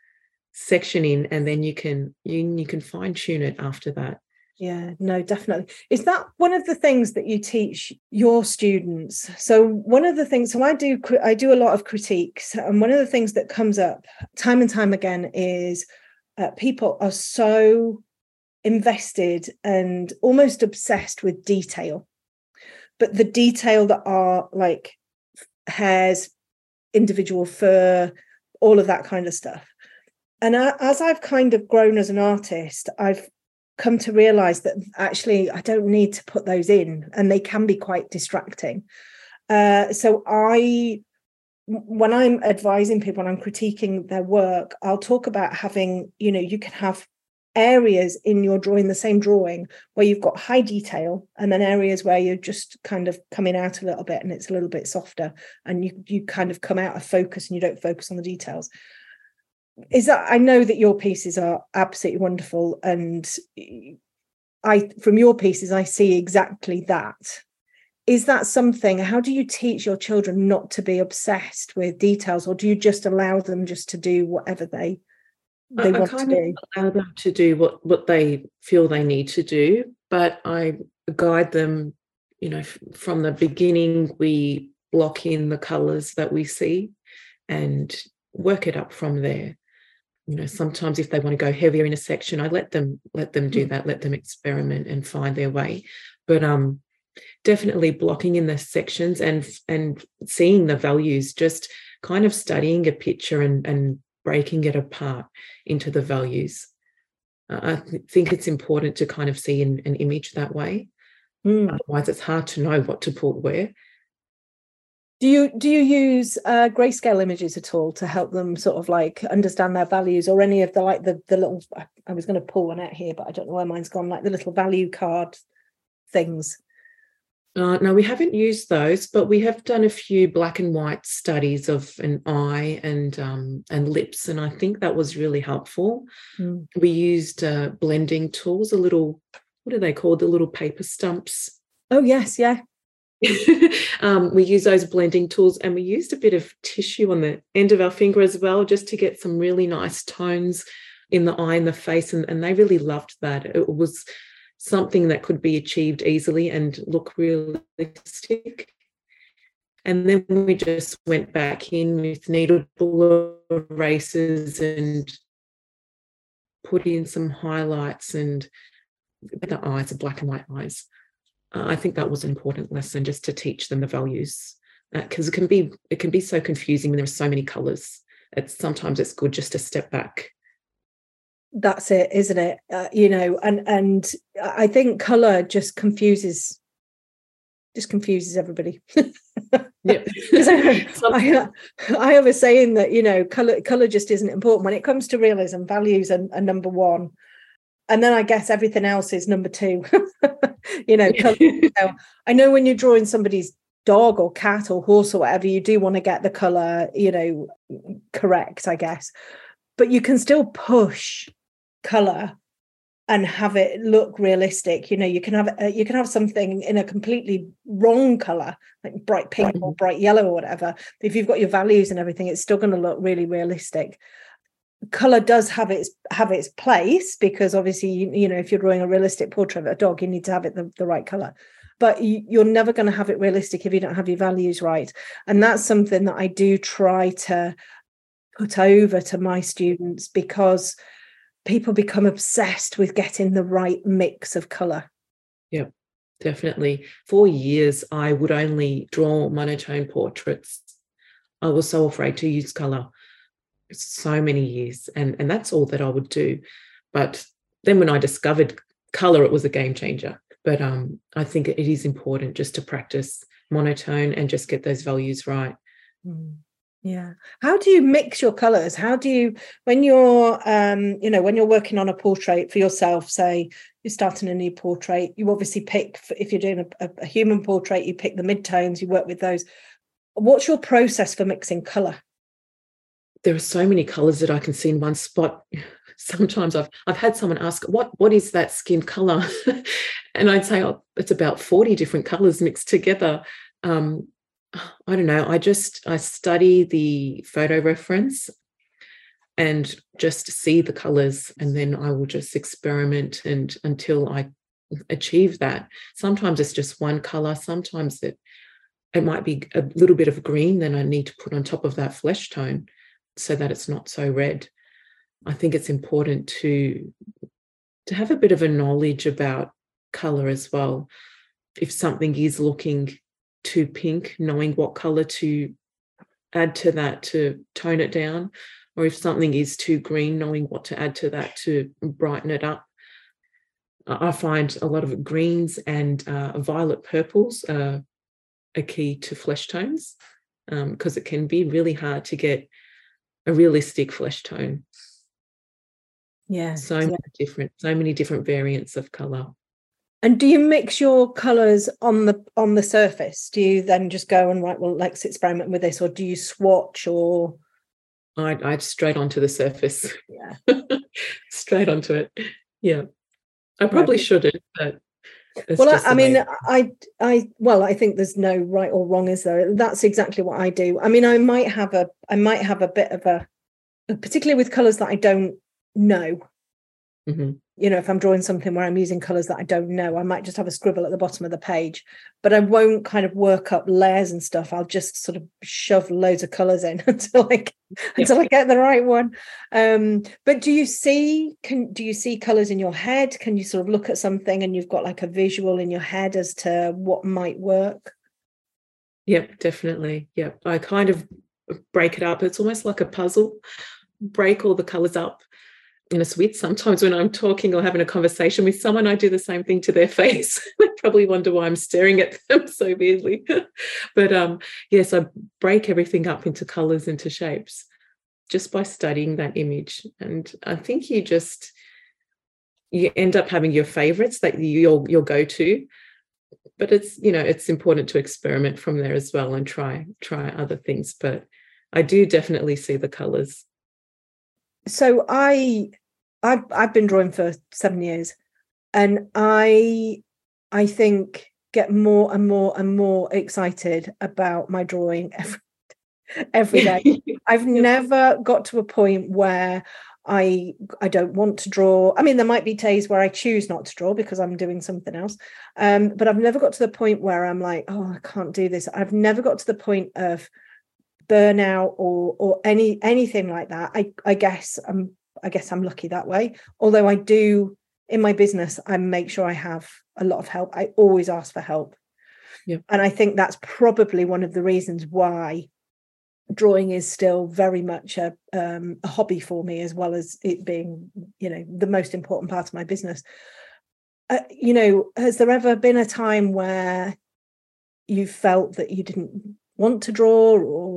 section in, and then you can you, you can fine tune it after that. Yeah, no, definitely. Is that one of the things that you teach your students? So one of the things, so I do, I do a lot of critiques, and one of the things that comes up time and time again is uh, people are so invested and almost obsessed with detail, but the detail that are like hairs, individual fur, all of that kind of stuff. And I, as I've kind of grown as an artist, I've come to realize that actually I don't need to put those in, and they can be quite distracting. Uh, so I, when I'm advising people, when I'm critiquing their work, I'll talk about having, you know, you can have areas in your drawing, the same drawing, where you've got high detail, and then areas where you're just kind of coming out a little bit and it's a little bit softer, and you you kind of come out of focus and you don't focus on the details. Is that, I know that your pieces are absolutely wonderful, and I from your pieces I see exactly that. Is that something, how do you teach your children not to be obsessed with details, or do you just allow them just to do whatever they They I, I kind of allow them to do what, what they feel they need to do, but I guide them, you know, f- from the beginning. We block in the colours that we see and work it up from there. You know, sometimes if they want to go heavier in a section, I let them let them do that, let them experiment and find their way. But um, definitely blocking in the sections and and seeing the values, just kind of studying a picture and and breaking it apart into the values. Uh, I th- think it's important to kind of see an, an image that way. Mm. Otherwise, it's hard to know what to put where. Do you do you use uh, grayscale images at all to help them sort of like understand their values, or any of the like the the little? I was going to pull one out here, but I don't know where mine's gone. Like the little value card things. Uh, no, we haven't used those, but we have done a few black and white studies of an eye and um, and lips, and I think that was really helpful. Mm. We used uh, blending tools, a little, what are they called, the little paper stumps? Oh, yes, yeah. um, we used those blending tools, and we used a bit of tissue on the end of our finger as well, just to get some really nice tones in the eye and the face, and, and they really loved that. It was something that could be achieved easily and look realistic. And then we just went back in with needleable erasers and put in some highlights and the eyes, the black and white eyes. Uh, I think that was an important lesson, just to teach them the values, because uh, it can be it can be so confusing when there are so many colours. It's sometimes it's good just to step back. That's it, isn't it? Uh, you know, and and I think colour just confuses, just confuses everybody. Yeah, I, I, I have a saying that, you know, colour colour just isn't important when it comes to realism. Values are, are number one, and then I guess everything else is number two. You know, colour, you know, I know when you're drawing somebody's dog or cat or horse or whatever, you do want to get the colour, you know, correct, I guess, but you can still push colour and have it look realistic. You know, you can have uh, you can have something in a completely wrong colour, like bright pink or bright yellow or whatever. But if you've got your values and everything, it's still going to look really realistic. Colour does have its have its place, because obviously, you, you know, if you're drawing a realistic portrait of a dog, you need to have it the, the right colour. But you, you're never going to have it realistic if you don't have your values right. And that's something that I do try to put over to my students, because people become obsessed with getting the right mix of colour. Yeah, definitely. For years, I would only draw monotone portraits. I was so afraid to use colour, so many years, and, and that's all that I would do. But then when I discovered colour, it was a game changer. But um, I think it is important just to practice monotone and just get those values right. Mm. Yeah. How do you mix your colours? How do you, when you're, um, you know, when you're working on a portrait for yourself, say you're starting a new portrait, you obviously pick, if you're doing a, a human portrait, you pick the midtones, you work with those. What's your process for mixing colour? There are so many colours that I can see in one spot. Sometimes I've I've had someone ask, what, what is that skin colour? And I'd say, oh, it's about forty different colours mixed together. Um I don't know, I just, I study the photo reference and just see the colours, and then I will just experiment and until I achieve that. Sometimes it's just one colour, sometimes it, it might be a little bit of green then I need to put on top of that flesh tone so that it's not so red. I think it's important to, to have a bit of a knowledge about colour as well. If something is looking too pink, knowing what colour to add to that to tone it down, or if something is too green, knowing what to add to that to brighten it up. I find a lot of greens and uh, violet purples are a key to flesh tones, because um, it can be really hard to get a realistic flesh tone. Yeah. So yeah. many different, so many different variants of colour. And do you mix your colours on the on the surface? Do you then just go and write, well, let's experiment with this, or do you swatch or? I'd, I'd straight onto the surface. Yeah. Straight onto it. Yeah. I probably right. shouldn't, but. It's well, I, I mean, I, I, well, I think there's no right or wrong, is there? That's exactly what I do. I mean, I might have a, I might have a bit of a, particularly with colours that I don't know. Mm-hmm. You know, if I'm drawing something where I'm using colours that I don't know, I might just have a scribble at the bottom of the page, but I won't kind of work up layers and stuff. I'll just sort of shove loads of colours in until like yeah. until I get the right one. Um, but do you see can do you see colours in your head? Can you sort of look at something and you've got like a visual in your head as to what might work? Yep, definitely. Yep. I kind of break it up. It's almost like a puzzle. Break all the colours up. In a switch, sometimes when I'm talking or having a conversation with someone, I do the same thing to their face. They probably wonder why I'm staring at them so weirdly. But um, yes, I break everything up into colours, into shapes, just by studying that image. And I think you just you end up having your favourites that you'll you'll go to. But it's you know it's important to experiment from there as well and try try other things. But I do definitely see the colours. So I, I've, I've been drawing for seven years and I, I think get more and more and more excited about my drawing every, every day. I've never got to a point where I, I don't want to draw. I mean, there might be days where I choose not to draw because I'm doing something else. Um, but I've never got to the point where I'm like, oh, I can't do this. I've never got to the point of burnout or or any anything like that. I I guess I'm I guess I'm lucky that way. Although I do in my business, I make sure I have a lot of help. I always ask for help, yeah. And I think that's probably one of the reasons why drawing is still very much a um, a hobby for me, as well as it being you know the most important part of my business. Uh, you know, has there ever been a time where you felt that you didn't want to draw? Or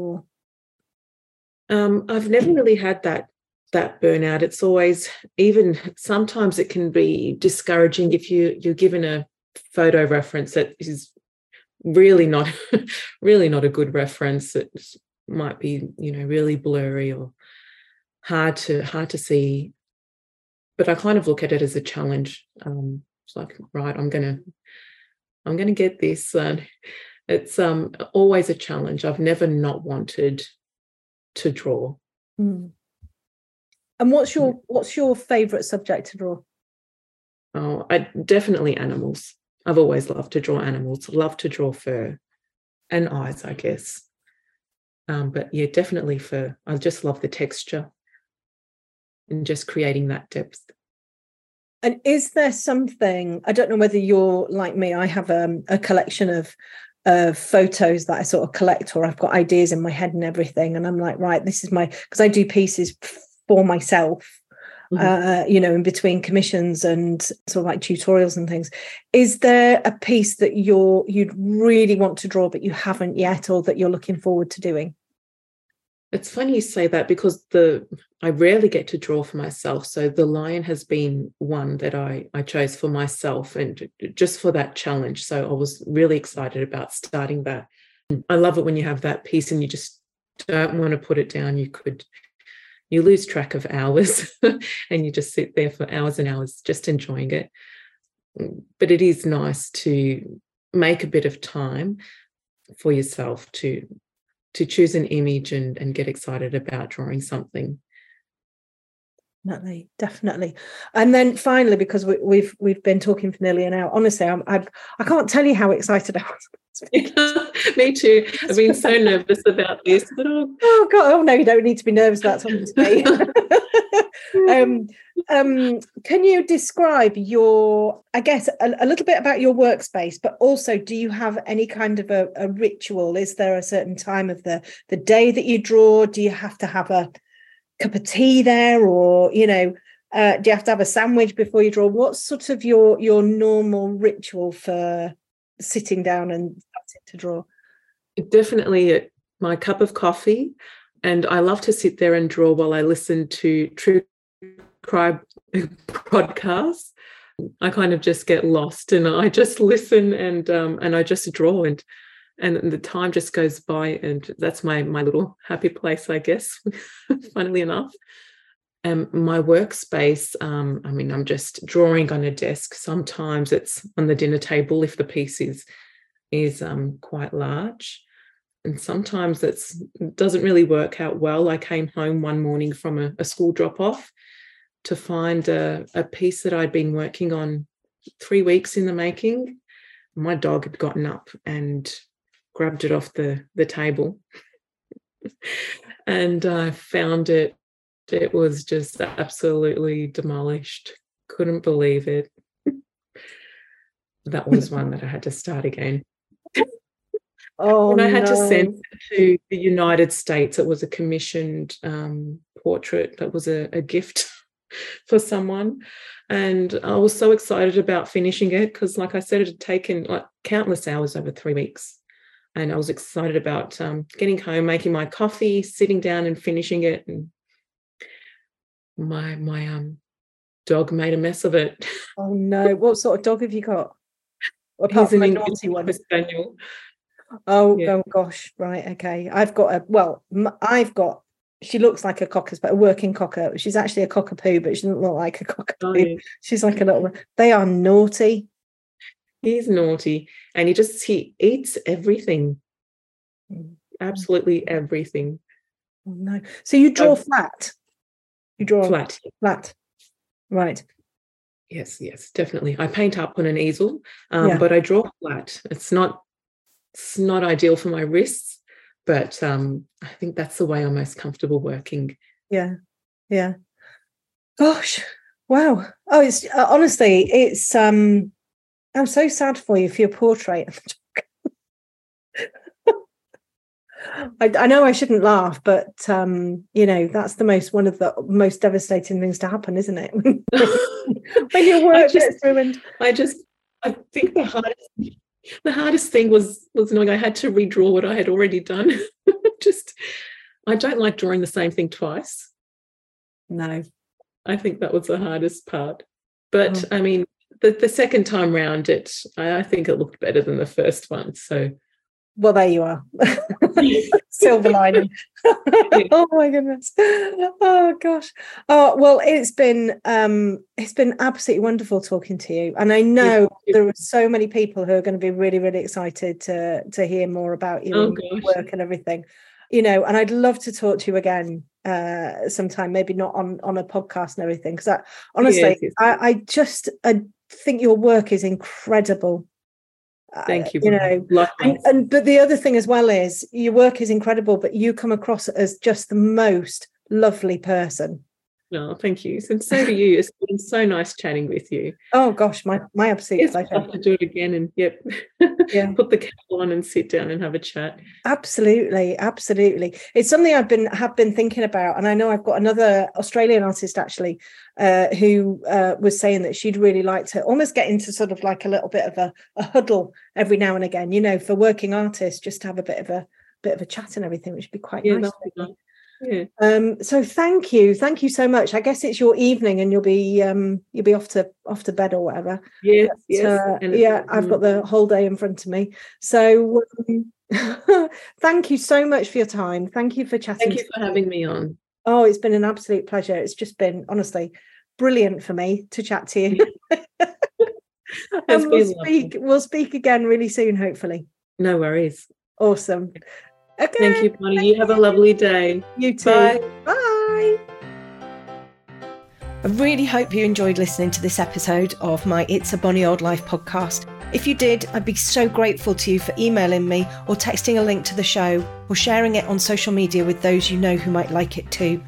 um I've never really had that that burnout. It's always, even sometimes it can be discouraging if you you're given a photo reference that is really not really not a good reference. It might be you know really blurry or hard to hard to see, but I kind of look at it as a challenge. Um it's like, right, I'm gonna I'm gonna get this. uh, It's um, always a challenge. I've never not wanted to draw. Mm. And what's your what's your favourite subject to draw? Oh, I, definitely animals. I've always loved to draw animals. Love to draw fur and eyes, I guess. Um, but yeah, definitely fur. I just love the texture and just creating that depth. And is there something? I don't know whether you're like me. I have um, a collection of. Of photos that I sort of collect, or I've got ideas in my head and everything, and I'm like, right, this is my, because I do pieces for myself, mm-hmm. uh, you know, in between commissions and sort of like tutorials and things. Is there a piece that you're you'd really want to draw but you haven't yet, or that you're looking forward to doing? It's funny you say that, because the I rarely get to draw for myself. So the lion has been one that I, I chose for myself and just for that challenge. So I was really excited about starting that. I love it when you have that piece and you just don't want to put it down. You could, you lose track of hours and you just sit there for hours and hours just enjoying it. But it is nice to make a bit of time for yourself to to choose an image and, and get excited about drawing something. Definitely, definitely. And then finally, because we, we've we've been talking for nearly an hour, honestly, I'm, I I can't tell you how excited I was. Me too. I've been so nervous about this. But oh. oh, God, oh, no, you don't need to be nervous about something today. um, um, can you describe your, I guess, a, a little bit about your workspace, but also do you have any kind of a, a ritual? Is there a certain time of the, the day that you draw? Do you have to have a cup of tea there, or you know uh, do you have to have a sandwich before you draw? What's sort of your your normal ritual for sitting down and starting to draw? Definitely my cup of coffee, and I love to sit there and draw while I listen to true cry podcasts. I kind of just get lost and I just listen and um, and I just draw and and the time just goes by, and that's my my little happy place, I guess, funnily enough. Um, my workspace, um, I mean, I'm just drawing on a desk. Sometimes it's on the dinner table if the piece is, is um, quite large. And sometimes it doesn't really work out well. I came home one morning from a, a school drop-off to find a, a piece that I'd been working on three weeks in the making. My dog had gotten up and grabbed it off the, the table. And I found it. It was just absolutely demolished. Couldn't believe it. That was one that I had to start again. Oh, and I had no. to send it to the United States. It was a commissioned um, portrait that was a, a gift for someone. And I was so excited about finishing it because, like I said, it had taken like countless hours over three weeks. And I was excited about um, getting home, making my coffee, sitting down and finishing it. And My my um dog made a mess of it. Oh no! What sort of dog have you got? Apart He's from an English naughty one, spaniel. Oh, yeah. Oh gosh! Right, okay. I've got a well. I've got. She looks like a cocker, but a working cocker. She's actually a cockapoo, but she doesn't look like a cockapoo. Oh, yeah. She's like a little. They are naughty. He's naughty, and he just he eats everything. Absolutely everything. Oh, no, so you draw oh. flat. You draw flat. Flat. Right. Yes, yes, definitely. I paint up on an easel, um, yeah. but I draw flat. It's not it's not ideal for my wrists, but um, I think that's the way I'm most comfortable working. Yeah, yeah. Gosh, wow. Oh, it's uh, honestly, it's, um, I'm so sad for you for your portrait. I, I know I shouldn't laugh, but, um, you know, that's the most one of the most devastating things to happen, isn't it? When your work gets ruined. I just, I think the hardest the hardest thing was, was knowing I had to redraw what I had already done. Just, I don't like drawing the same thing twice. No. I think that was the hardest part. But, oh. I mean, the, the second time round, it, I, I think it looked better than the first one, so... Well, there you are. Silver lining. Oh my goodness. Oh gosh. Oh well, it's been um, it's been absolutely wonderful talking to you. And I know yeah. there are so many people who are going to be really, really excited to to hear more about you oh, and your work and everything. You know, and I'd love to talk to you again uh, sometime. Maybe not on on a podcast and everything, because honestly, yes, yes. I, I just I think your work is incredible. Thank you. Uh, you know, and, and but the other thing as well is your work is incredible, but you come across as just the most lovely person. No, oh, thank you. And so do you. It's been so nice chatting with you. Oh gosh, my my absolute yes, pleasure. I'll have to do it again and yep, yeah. Put the kettle on and sit down and have a chat. Absolutely, absolutely. It's something I've been have been thinking about, and I know I've got another Australian artist actually uh, who uh, was saying that she'd really like to almost get into sort of like a little bit of a, a huddle every now and again, you know, for working artists, just to have a bit of a bit of a chat and everything, which would be quite yeah, nice. Yeah. Um, so thank you, thank you so much. I guess it's your evening, and you'll be um, you'll be off to off to bed or whatever. Yes, but, yes. Uh, yeah, I've got the whole day in front of me. So um, thank you so much for your time. Thank you for chatting. Thank you for having me on. Oh, it's been an absolute pleasure. It's just been honestly brilliant for me to chat to you. And we'll speak. Lovely. We'll speak again really soon, hopefully. No worries. Awesome. Okay. Thank you, Bonny. Thank you. You have a lovely day. You too. Bye. Bye. I really hope you enjoyed listening to this episode of my It's a Bonny Old Life podcast. If you did, I'd be so grateful to you for emailing me or texting a link to the show or sharing it on social media with those you know who might like it too.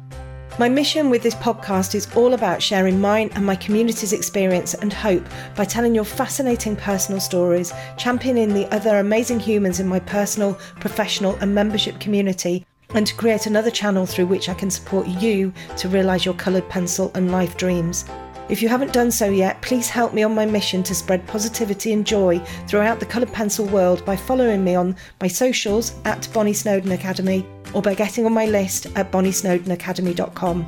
My mission with this podcast is all about sharing mine and my community's experience and hope by telling your fascinating personal stories, championing the other amazing humans in my personal, professional and membership community, and to create another channel through which I can support you to realise your coloured pencil and life dreams. If you haven't done so yet, please help me on my mission to spread positivity and joy throughout the coloured pencil world by following me on my socials at Bonnie Snowden Academy or by getting on my list at Bonnie Snowden Academy dot com.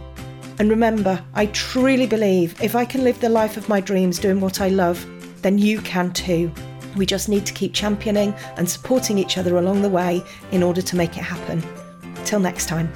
And remember, I truly believe if I can live the life of my dreams doing what I love, then you can too. We just need to keep championing and supporting each other along the way in order to make it happen. Till next time.